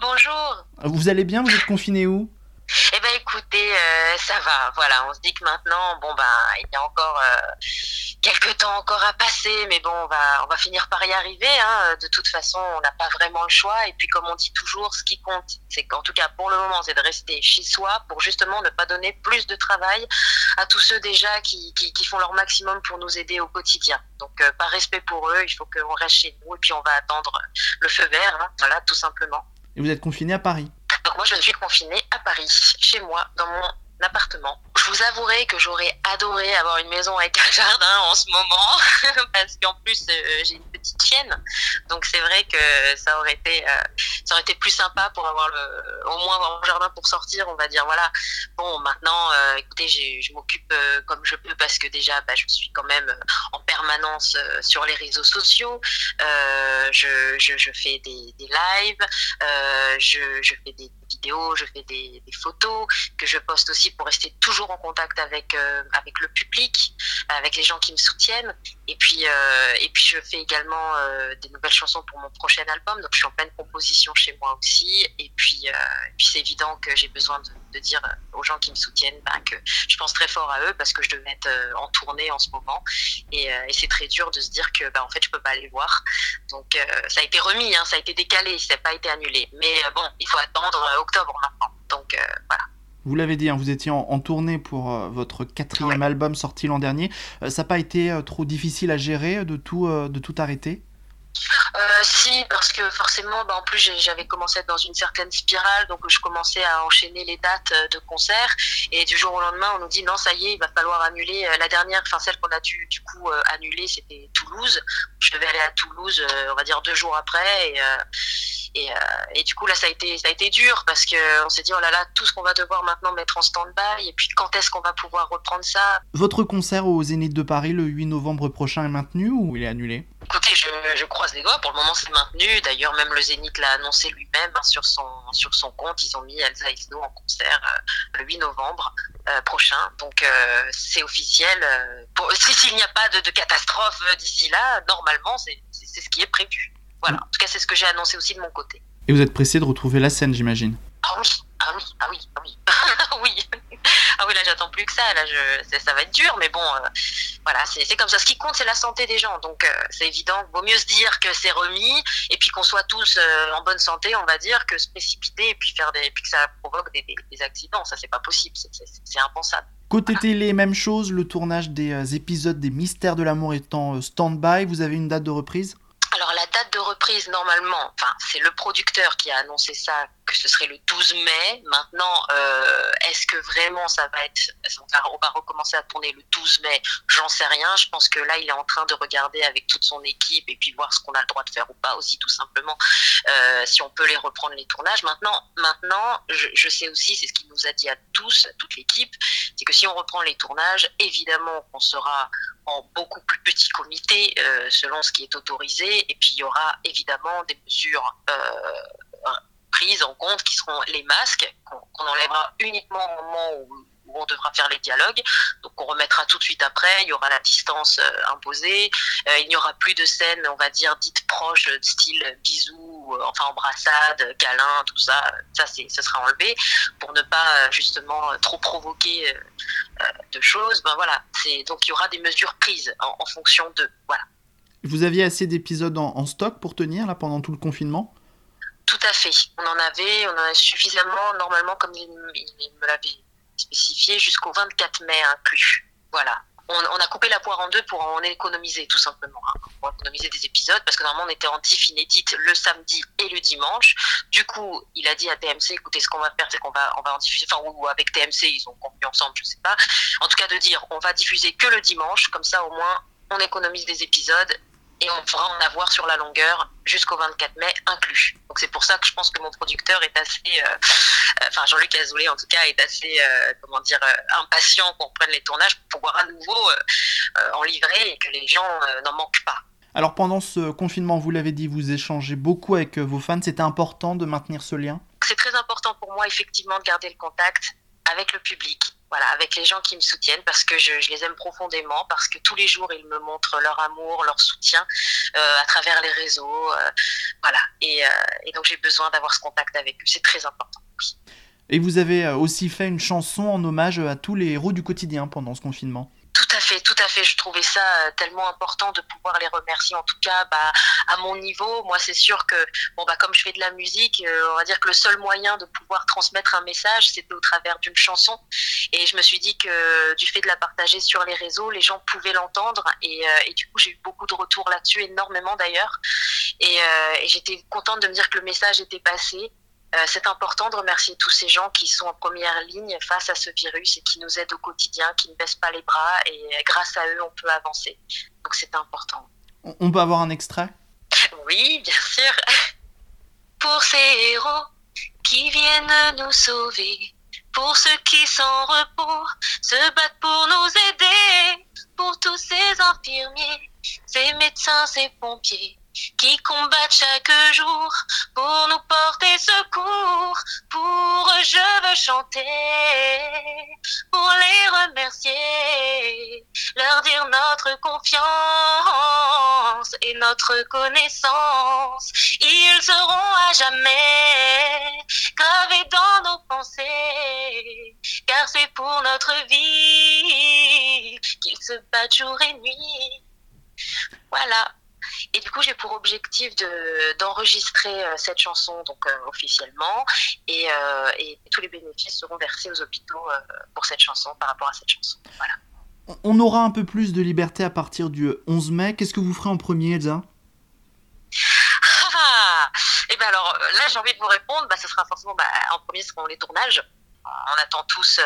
Bonjour. Vous allez bien? Vous êtes confinée où? Eh ben écoutez, ça va. Voilà, on se dit que maintenant, il y a encore quelques temps encore à passer, mais bon, on va finir par y arriver. Hein. De toute façon, on n'a pas vraiment le choix. Et puis, comme on dit toujours, ce qui compte, c'est qu'en tout cas pour le moment, c'est de rester chez soi pour justement ne pas donner plus de travail à tous ceux déjà qui font leur maximum pour nous aider au quotidien. Donc, par respect pour eux, il faut qu'on reste chez nous et puis on va attendre le feu vert. Hein. Voilà, tout simplement. Et vous êtes confiné à Paris? Donc moi, je suis confinée à Paris, chez moi, dans mon appartement. Je vous avouerai que j'aurais adoré avoir une maison avec un jardin en ce moment, parce qu'en plus, j'ai une petite chienne. Donc c'est vrai que ça aurait été plus sympa pour avoir au moins mon jardin pour sortir, on va dire. Voilà. Bon, maintenant, écoutez, je m'occupe comme je peux, parce que déjà, je suis quand même en permanence sur les réseaux sociaux. Je fais des lives, je fais des vidéos, je fais des photos que je poste aussi pour rester toujours en contact avec le public, avec les gens qui me soutiennent. Et puis je fais également des nouvelles chansons pour mon prochain album. Donc je suis en pleine composition chez moi aussi. Et puis c'est évident que j'ai besoin de dire aux gens qui me soutiennent que je pense très fort à eux parce que je devais être en tournée en ce moment. Et c'est très dur de se dire que en fait je peux pas aller voir. Donc ça a été remis, ça a été décalé, ça n'a pas été annulé. Mais il faut attendre octobre maintenant. Donc voilà. Vous l'avez dit, vous étiez en tournée pour votre quatrième album sorti l'an dernier. Ça n'a pas été trop difficile à gérer de tout arrêter ? Si, parce que forcément, en plus j'avais commencé à être dans une certaine spirale, donc je commençais à enchaîner les dates de concerts, et du jour au lendemain on nous dit non, ça y est, il va falloir annuler la dernière, celle qu'on a dû du coup annuler, c'était Toulouse. Je devais aller à Toulouse, on va dire 2 jours après, et du coup là ça a été dur, parce qu'on s'est dit oh là là, tout ce qu'on va devoir maintenant mettre en stand-by, et puis quand est-ce qu'on va pouvoir reprendre ça. Votre concert au Zénith de Paris le 8 novembre prochain est maintenu ou il est annulé? Écoutez, je croise les doigts. Pour le moment, c'est maintenu. D'ailleurs, même le Zénith l'a annoncé lui-même sur son compte. Ils ont mis Elsa Esnoult en concert le 8 novembre prochain. Donc, c'est officiel. S'il n'y a pas de catastrophe d'ici là, normalement, c'est ce qui est prévu. Voilà. En tout cas, c'est ce que j'ai annoncé aussi de mon côté. Et vous êtes pressé de retrouver la scène, j'imagine? Ah oui. Oui, là j'attends plus que ça, ça va être dur, mais voilà, c'est comme ça. Ce qui compte, c'est la santé des gens, donc c'est évident, vaut mieux se dire que c'est remis, et puis qu'on soit tous en bonne santé, on va dire, que se précipiter, et puis que ça provoque des accidents, ça c'est pas possible, c'est impensable. Côté télé, même chose, le tournage des épisodes des Mystères de l'amour étant stand-by, vous avez une date de reprise ? Alors la date de reprise, normalement, c'est le producteur qui a annoncé ça, que ce serait le 12 mai. Maintenant, est-ce que vraiment on va recommencer à tourner le 12 mai? J'en sais rien. Je pense que là, il est en train de regarder avec toute son équipe et puis voir ce qu'on a le droit de faire ou pas aussi, tout simplement, si on peut les reprendre les tournages. Maintenant, je sais aussi, c'est ce qu'il nous a dit à tous, à toute l'équipe, c'est que si on reprend les tournages, évidemment, on sera en beaucoup plus petit comité selon ce qui est autorisé, et puis il y aura évidemment des mesures prises en compte qui seront les masques qu'on enlèvera uniquement au moment où on devra faire les dialogues, donc on remettra tout de suite après, il y aura la distance imposée, il n'y aura plus de scènes, on va dire, dites proches, style bisous, embrassades, câlins, tout ça, ça sera enlevé pour ne pas justement trop provoquer de choses, voilà, donc il y aura des mesures prises en fonction de, voilà. Vous aviez assez d'épisodes en stock pour tenir là pendant tout le confinement ? Tout à fait, on en a suffisamment, normalement, comme il me l'avait spécifié, jusqu'au 24 mai inclus. Voilà. On a coupé la poire en deux pour en économiser, tout simplement. Pour économiser des épisodes, parce que normalement, on était en diff inédite le samedi et le dimanche. Du coup, il a dit à TMC, écoutez, ce qu'on va faire, c'est qu'on va en diffuser, ou avec TMC, ils ont compris ensemble, je sais pas. En tout cas, de dire, on va diffuser que le dimanche, comme ça, au moins, on économise des épisodes. et on pourra en avoir sur la longueur jusqu'au 24 mai inclus. Donc c'est pour ça que je pense que mon producteur est assez, enfin Jean-Luc Azoulay en tout cas, est assez, comment dire, impatient qu'on reprenne les tournages pour pouvoir à nouveau en livrer et que les gens n'en manquent pas. Alors pendant ce confinement, vous l'avez dit, vous échangez beaucoup avec vos fans, c'était important de maintenir ce lien ? C'est très important pour moi effectivement de garder le contact avec le public. Voilà, avec les gens qui me soutiennent, parce que je les aime profondément, parce que tous les jours ils me montrent leur amour, leur soutien à travers les réseaux, voilà. Et donc j'ai besoin d'avoir ce contact avec eux, c'est très important. Oui. Et vous avez aussi fait une chanson en hommage à tous les héros du quotidien pendant ce confinement. Tout à fait. Je trouvais ça tellement important de pouvoir les remercier. En tout cas, à mon niveau, moi, c'est sûr que, comme je fais de la musique, on va dire que le seul moyen de pouvoir transmettre un message, c'était au travers d'une chanson. Et je me suis dit que du fait de la partager sur les réseaux, les gens pouvaient l'entendre. Et du coup, j'ai eu beaucoup de retours là-dessus, énormément d'ailleurs. Et j'étais contente de me dire que le message était passé. C'est important de remercier tous ces gens qui sont en première ligne face à ce virus et qui nous aident au quotidien, qui ne baissent pas les bras, et grâce à eux, on peut avancer. Donc c'est important. On peut avoir un extrait ? Oui, bien sûr. Pour ces héros qui viennent nous sauver, pour ceux qui sans repos se battent pour nous aider, pour tous ces infirmiers, ces médecins, ces pompiers, qui combattent chaque jour pour nous porter secours. Pour eux, je veux chanter, pour les remercier, leur dire notre confiance et notre connaissance. Ils seront à jamais gravés dans nos pensées, car c'est pour notre vie qu'ils se battent jour et nuit. Voilà. Et du coup, j'ai pour objectif d'enregistrer cette chanson donc officiellement, et tous les bénéfices seront versés aux hôpitaux pour cette chanson, par rapport à cette chanson. Voilà. On aura un peu plus de liberté à partir du 11 mai. Qu'est-ce que vous ferez en premier, Elsa ? Et bien alors là, j'ai envie de vous répondre. Ce sera forcément en premier seront les tournages. On attend tous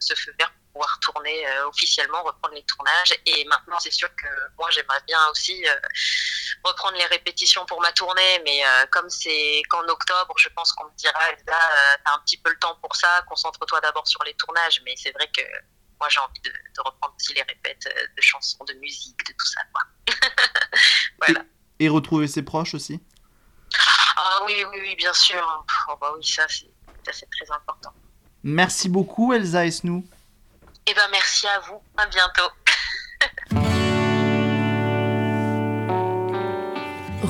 ce feu vert pour pouvoir tourner officiellement, reprendre les tournages. Et maintenant, c'est sûr que moi, j'aimerais bien aussi reprendre les répétitions pour ma tournée. Mais comme c'est qu'en octobre, je pense qu'on me dira, Elsa, t'as un petit peu le temps pour ça, concentre-toi d'abord sur les tournages. Mais c'est vrai que moi, j'ai envie de reprendre aussi les répètes de chansons, de musique, de tout ça, quoi. Voilà. Et retrouver ses proches aussi ? Ah oui, bien sûr. Oui, ça, c'est très important. Merci beaucoup, Elsa Esnoult. Eh bien, merci à vous. À bientôt.